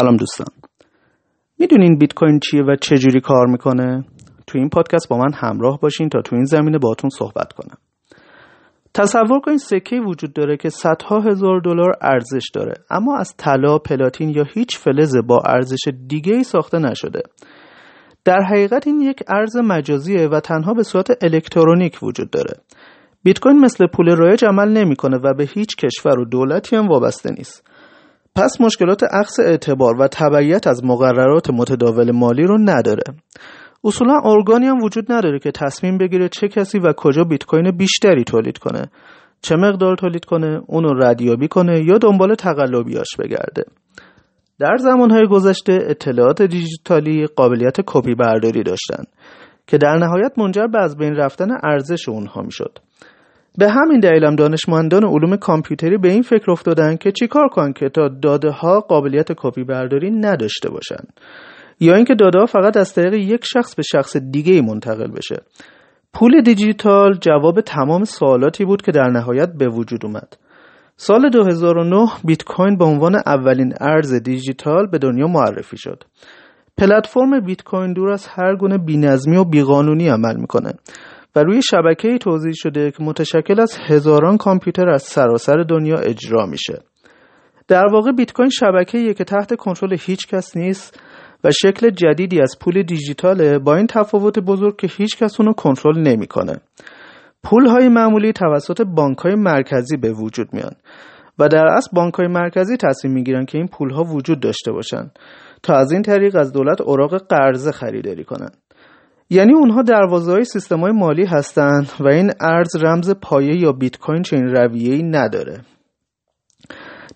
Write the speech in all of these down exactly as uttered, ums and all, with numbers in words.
سلام دوستان. میدونین بیت کوین چیه و چه جوری کار میکنه؟ تو این پادکست با من همراه باشین تا تو این زمینه باهاتون صحبت کنم. تصور کنین سکه وجود داره که صدها هزار دلار ارزش داره، اما از طلا، پلاتین یا هیچ فلز با ارزش دیگه‌ای ساخته نشده. در حقیقت این یک ارز مجازیه و تنها به صورت الکترونیک وجود داره. بیت کوین مثل پول رایج عمل نمیکنه و به هیچ کشور و دولتی هم وابسته نیست. پس مشکلات اخذ اعتبار و تبعیت از مقررات متداول مالی رو نداره. اصولا ارگانی هم وجود نداره که تصمیم بگیره چه کسی و کجا بیت کوین بیشتری تولید کنه، چه مقدار تولید کنه، اونو ردیابی کنه یا دنبال تقلبیاش بگرده. در زمانهای گذشته اطلاعات دیجیتالی قابلیت کپی برداری داشتن که در نهایت منجر به از بین رفتن ارزش اونها میشد. به همین دلیل هم دانشمندان علوم کامپیوتری به این فکر افتادن که چیکار کنن که تا داده ها قابلیت کپی برداری نداشته باشن، یا اینکه داده ها فقط از طریق یک شخص به شخص دیگه‌ای منتقل بشه. پول دیجیتال جواب تمام سوالاتی بود که در نهایت به وجود اومد. سال دو هزار و نه بیت کوین به عنوان اولین ارز دیجیتال به دنیا معرفی شد. پلتفرم بیت کوین دور از هر گونه بی‌نظمی و بی‌قانونی عمل می‌کنه و روی شبکه‌ای توزیع شده که متشکل از هزاران کامپیوتر از سراسر دنیا اجرا میشه. در واقع بیت کوین شبکه‌ایه که تحت کنترل هیچ کس نیست و شکل جدیدی از پول دیجیتاله، با این تفاوت بزرگ که هیچ کس اونو کنترل نمی‌کنه. پول‌های معمولی توسط بانک‌های مرکزی به وجود میان و در اصل بانک‌های مرکزی تصمیم می‌گیرن که این پول‌ها وجود داشته باشن تا از این طریق از دولت اوراق قرضه خریداری کنن. یعنی اونها دروازه‌های سیستم‌های مالی هستن و این ارز رمز پایه یا بیت کوین چنین رویه‌ای نداره.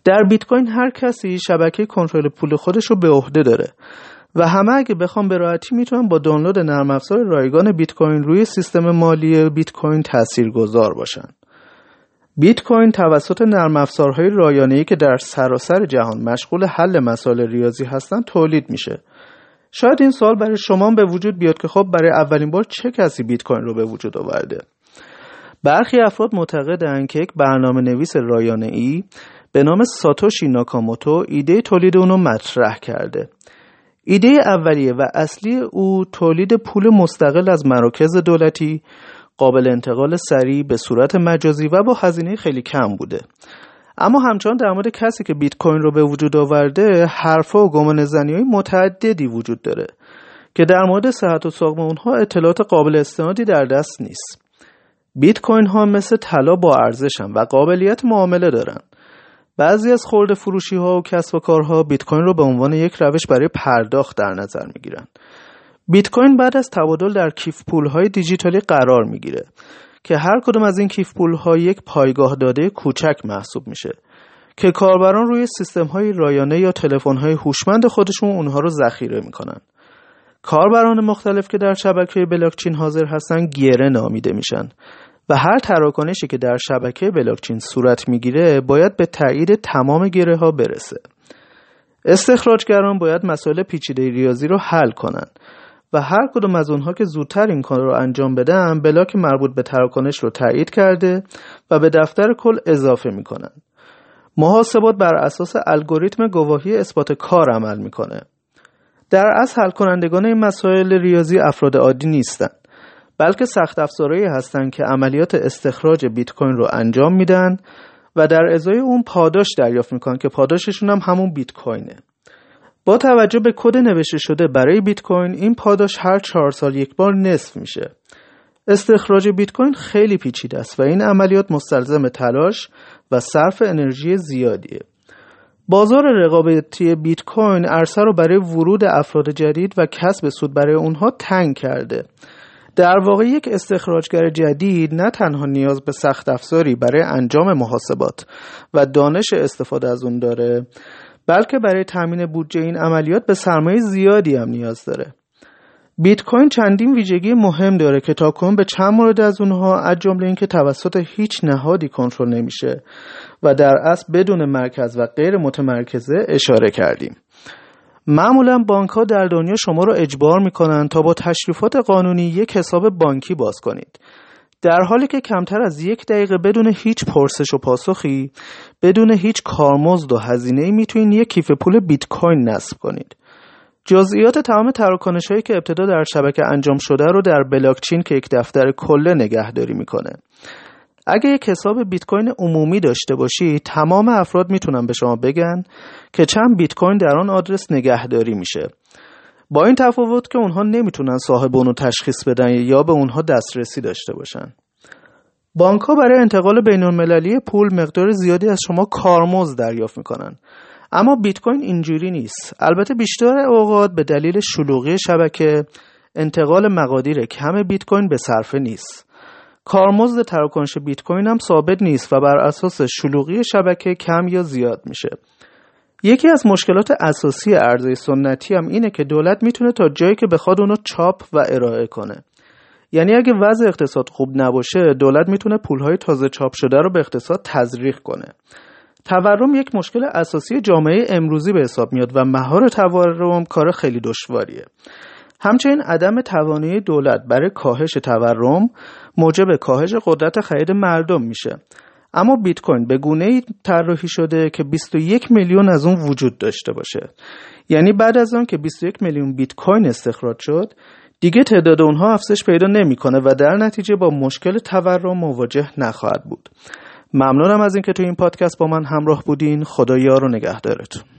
در بیت کوین هر کسی شبکه کنترل پول خودش رو به عهده داره و همه اگه بخوام به راحتی میتونن با دانلود نرم افزار رایگان بیت کوین روی سیستم مالی بیت کوین تاثیرگذار باشن. بیت کوین توسط نرم افزارهای رایانه‌ای که در سراسر جهان مشغول حل مسائل ریاضی هستن تولید میشه. شاید این سوال برای شما به وجود بیاد که خب برای اولین بار چه کسی بیت کوین رو به وجود آورده؟ برخی افراد معتقدند که یک برنامه نویس رایانه‌ای به نام ساتوشی ناکاموتو ایده تولید اون رو مطرح کرده. ایده اولیه و اصلی او تولید پول مستقل از مراکز دولتی، قابل انتقال سریع به صورت مجازی و با هزینه خیلی کم بوده. اما همچنان در مورد کسی که بیت کوین رو به وجود آورده حرفا و گمانه‌زنی‌های متعددی وجود داره که در مورد صحت و سقم اونها اطلاعات قابل استنادی در دست نیست. بیت کوین ها مثل طلا با ارزشن و قابلیت معامله دارن. بعضی از خرده فروشی ها و کسب و کارها بیت کوین رو به عنوان یک روش برای پرداخت در نظر میگیرن. بیت کوین بعد از تبادل در کیف پول های دیجیتالی قرار میگیره که هر کدوم از این کیف پول ها یک پایگاه داده کوچک محسوب میشه که کاربران روی سیستم های رایانه یا تلفن های هوشمند خودشون اونها رو ذخیره میکنن. کاربران مختلف که در شبکه بلاکچین حاضر هستن گره نامیده میشن و هر تراکنشی که در شبکه بلاکچین صورت میگیره باید به تایید تمام گره ها برسه. استخراجگران باید مسائل پیچیده ریاضی رو حل کنن و هر کدوم از اونها که زودتر این کار رو انجام بدن بلاک مربوط به تراکنش رو تایید کرده و به دفتر کل اضافه میکنن. محاسبات بر اساس الگوریتم گواهی اثبات کار عمل میکنه. در اصل حل کنندگان این مسائل ریاضی افراد عادی نیستن، بلکه سخت افزارهایی هستند که عملیات استخراج بیت کوین رو انجام میدن و در ازای اون پاداش دریافت میکنن که پاداششون هم همون بیت کوینه. با توجه به کد نوشته شده برای بیت کوین این پاداش هر چهار سال یک بار نصف میشه. استخراج بیت کوین خیلی پیچیده است و این عملیات مستلزم تلاش و صرف انرژی زیادیه. بازار رقابتی بیت کوین عرصه رو برای ورود افراد جدید و کسب سود برای اونها تنگ کرده. در واقع یک استخراجگر جدید نه تنها نیاز به سخت افزاری برای انجام محاسبات و دانش استفاده از اون داره، بلکه برای تامین بودجه این عملیات به سرمایه زیادی هم نیاز داره. بیت کوین چندین ویژگی مهم داره که تاکنون به چند مورد از اونها از جمله اینکه توسط هیچ نهادی کنترل نمیشه و در اصل بدون مرکز و غیر متمرکزه اشاره کردیم. معمولا بانک‌ها در دنیا شما رو اجبار می‌کنن تا با تشریفات قانونی یک حساب بانکی باز کنید در حالی که کمتر از یک دقیقه بدون هیچ پرسش و پاسخی، بدون هیچ کارمزد و هزینه‌ای میتونید یک کیف پول بیت کوین نصب کنید. جزئیات تمام تراکنش‌هایی که ابتدا در شبکه انجام شده رو در بلاکچین که یک دفتر کل نگهداری میکنه. اگه یک حساب بیت کوین عمومی داشته باشی، تمام افراد میتونن به شما بگن که چند بیت کوین در آن آدرس نگهداری میشه. با این تفاوت که اونها نمیتونن صاحب اون رو تشخیص بدن یا به اونها دسترسی داشته باشن. بانک‌ها برای انتقال بین‌المللی پول مقدار زیادی از شما کارمزد دریافت میکنن. اما بیت کوین اینجوری نیست. البته بیشتر اوقات به دلیل شلوغی شبکه انتقال مقادیر کم بیت کوین به صرفه نیست. کارمزد تراکنش بیت کوین هم ثابت نیست و بر اساس شلوغی شبکه کم یا زیاد میشه. یکی از مشکلات اساسی ارزهای سنتی هم اینه که دولت میتونه تا جایی که بخواد اونو چاپ و ارائه کنه. یعنی اگه وضع اقتصاد خوب نباشه، دولت میتونه پولهای تازه چاپ شده رو به اقتصاد تزریق کنه. تورم یک مشکل اساسی جامعه امروزی به حساب میاد و مهار تورم کار خیلی دشواریه. همچنین عدم توانایی دولت برای کاهش تورم موجب کاهش قدرت خرید مردم میشه. اما بیت کوین به گونه‌ای طراحی شده که بیست و یک میلیون از اون وجود داشته باشه. یعنی بعد از اون که بیست و یک میلیون بیت کوین استخراج شد، دیگه تعداد اونها افزایش پیدا نمی‌کنه و در نتیجه با مشکل تورم مواجه نخواهد بود. ممنونم از اینکه تو این پادکست با من همراه بودین. خدا یار و نگهدارتون.